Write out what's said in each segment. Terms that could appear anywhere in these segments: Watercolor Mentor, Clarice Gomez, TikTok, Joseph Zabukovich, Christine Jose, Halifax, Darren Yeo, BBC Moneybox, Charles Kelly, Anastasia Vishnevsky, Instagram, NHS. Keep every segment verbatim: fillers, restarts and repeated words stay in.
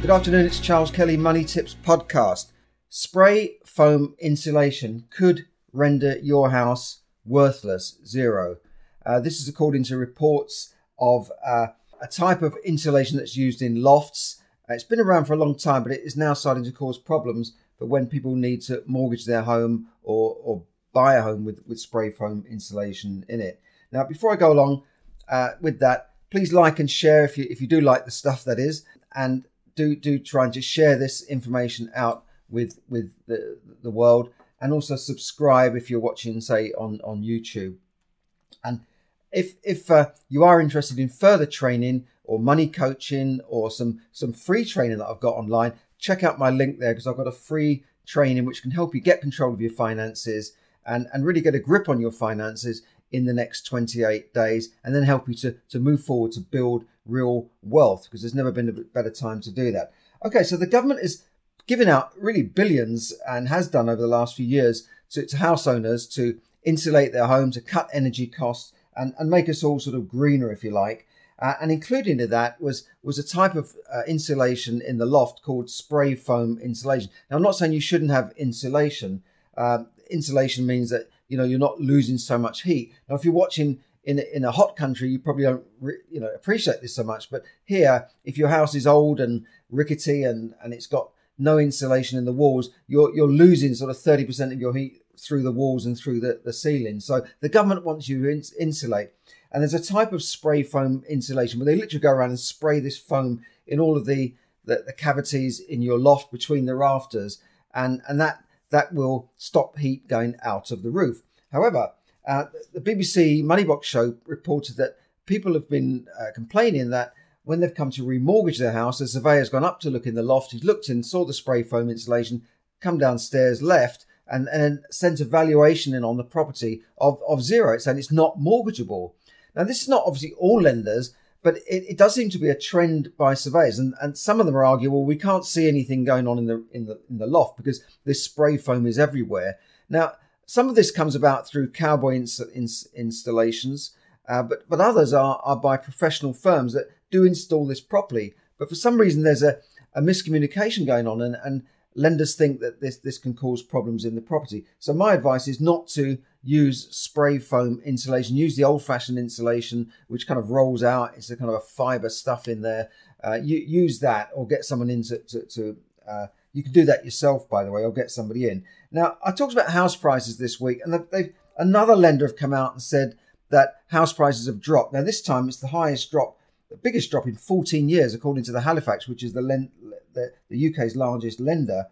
Good afternoon, it's Charles Kelly, Money Tips Podcast. Spray foam insulation could render your house worthless, zero. Uh, this is according to reports of uh, a type of insulation that's used in lofts. Uh, it's been around for a long time, but it is now starting to cause problems for when people need to mortgage their home or, or buy a home with, with spray foam insulation in it. Now, before I go along uh, with that, please like and share if you if you do like the stuff, that is, and do, do try and just share this information out with with the, the world, and also subscribe if you're watching, say, on, on YouTube. And if if uh, you are interested in further training or money coaching or some, some free training that I've got online, check out my link there, because I've got a free training which can help you get control of your finances and, and really get a grip on your finances in the next twenty-eight days, and then help you to, to move forward to build real wealth, because there's never been a better time to do that. Okay, so the government is giving out really billions, and has done over the last few years, to, to house owners to insulate their homes, to cut energy costs, and, and make us all sort of greener, if you like. Uh, and included in that was, was a type of uh, insulation in the loft called spray foam insulation. Now, I'm not saying you shouldn't have insulation. Uh, insulation means that, you know, you're not losing so much heat. Now, if you're watching in a, in a hot country, you probably don't re, you know appreciate this so much. But here, if your house is old and rickety and, and it's got no insulation in the walls, you're you're losing sort of thirty percent of your heat through the walls and through the, the ceiling. So the government wants you to ins- insulate. And there's a type of spray foam insulation where they literally go around and spray this foam in all of the, the, the cavities in your loft between the rafters. And, and that, that will stop heat going out of the roof. However, uh, the B B C Moneybox show reported that people have been uh, complaining that when they've come to remortgage their house, the surveyor's gone up to look in the loft. He's looked in, saw the spray foam insulation, come downstairs, left, and then sent a valuation in on the property of, of zero. It's saying it's not mortgageable. Now, this is not obviously all lenders, but it, it does seem to be a trend by surveyors. And, and some of them are arguing, well, we can't see anything going on in the, in the in the loft because this spray foam is everywhere. Now, some of this comes about through cowboy ins- ins- installations, uh, but, but others are, are by professional firms that do install this properly, but for some reason there's a, a miscommunication going on, and, and lenders think that this, this can cause problems in the property. So my advice is not to use spray foam insulation. Use the old-fashioned insulation, which kind of rolls out. It's a kind of a fiber stuff in there. Uh, you, use that, or get someone in to... to, to uh, you can do that yourself, by the way, or get somebody in. Now, I talked about house prices this week, and they've, they've, another lender have come out and said that house prices have dropped. Now, this time it's the highest drop The biggest drop in fourteen years, according to the Halifax, which is the, len- the, the U K's largest lender.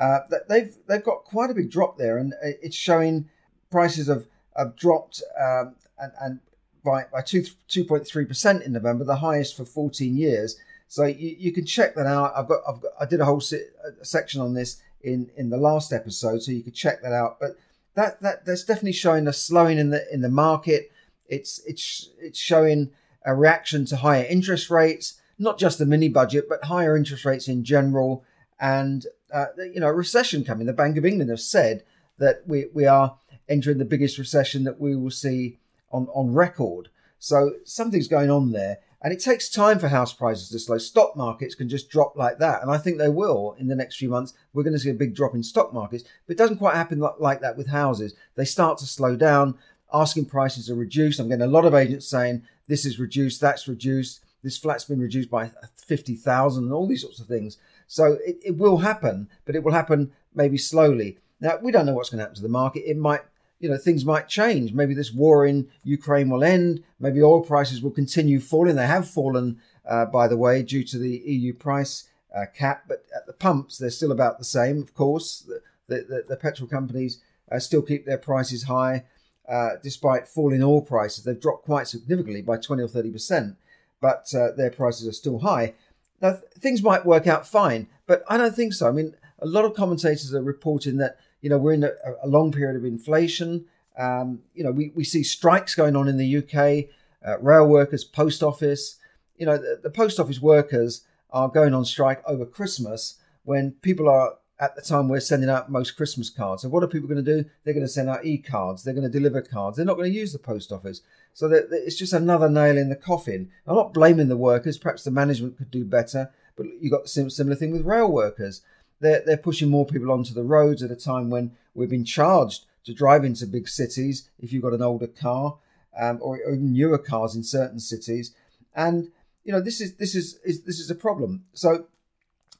Uh, they've they've got quite a big drop there, and it's showing prices have, have dropped um, and, and by by two two point three percent in November, the highest for fourteen years. So you, you can check that out. I've got I've got I did a whole se- a section on this in, in the last episode, so you can check that out. But that that that's definitely showing a slowing in the in the market. It's it's it's showing a reaction to higher interest rates, not just the mini budget, but higher interest rates in general. And, uh, you know, a recession coming. The Bank of England have said that we, we are entering the biggest recession that we will see on, on record. So something's going on there. And it takes time for house prices to slow. Stock markets can just drop like that. And I think they will in the next few months. We're going to see a big drop in stock markets. But it doesn't quite happen like that with houses. They start to slow down. Asking prices are reduced. I'm getting a lot of agents saying this is reduced, that's reduced, this flat's been reduced by fifty thousand, and all these sorts of things. So it, it will happen, but it will happen maybe slowly. Now, we don't know what's going to happen to the market. It might, you know, things might change. Maybe this war in Ukraine will end. Maybe oil prices will continue falling. They have fallen, uh, by the way, due to the E U price uh, cap. But at the pumps, they're still about the same, of course. The, the, the petrol companies uh, still keep their prices high. Uh, despite falling oil prices, they've dropped quite significantly by twenty or thirty percent. but uh, their prices are still high. Now, th things might work out fine, but I don't think so. I mean, a lot of commentators are reporting that, you know, we're in a, a long period of inflation. Um, you know, we, we see strikes going on in the U K, uh, rail workers, post office. You know, the, the post office workers are going on strike over Christmas when people are, at the time we're sending out most Christmas cards. So what are people going to do? They're going to send out e-cards. They're going to deliver cards. They're not going to use the post office. So that, that it's just another nail in the coffin. I'm not blaming the workers. Perhaps the management could do better. But you've got the similar thing with rail workers. They're, they're pushing more people onto the roads at a time when we've been charged to drive into big cities if you've got an older car, um, or, or even newer cars in certain cities. And, you know, this is, this is, is, this is a problem. So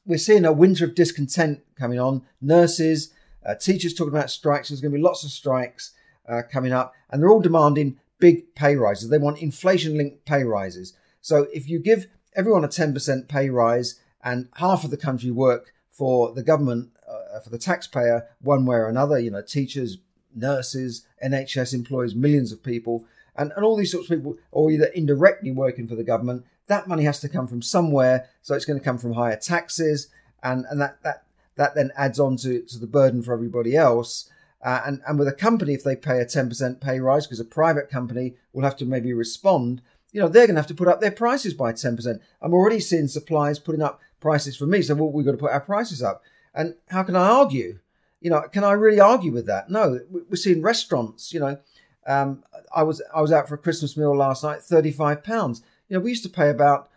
we're seeing a winter of discontent coming on. Nurses, uh, teachers talking about strikes. There's going to be lots of strikes uh, coming up. And they're all demanding big pay rises. They want inflation-linked pay rises. So if you give everyone a ten percent pay rise and half of the country work for the government, uh, for the taxpayer, one way or another, you know, teachers, nurses, N H S employees, millions of people, and, and all these sorts of people are either indirectly working for the government. That money has to come from somewhere, so it's going to come from higher taxes, and, and that, that, that then adds on to, to the burden for everybody else. Uh, and, and with a company, if they pay a ten percent pay rise, because a private company will have to maybe respond, you know, they're going to have to put up their prices by ten percent. I'm already seeing suppliers putting up prices for me, so well, we've got to put our prices up. And how can I argue? You know, can I really argue with that? No, we're seeing restaurants, you know, um, I was I was out for a Christmas meal last night, thirty-five pounds. You know, we used to pay about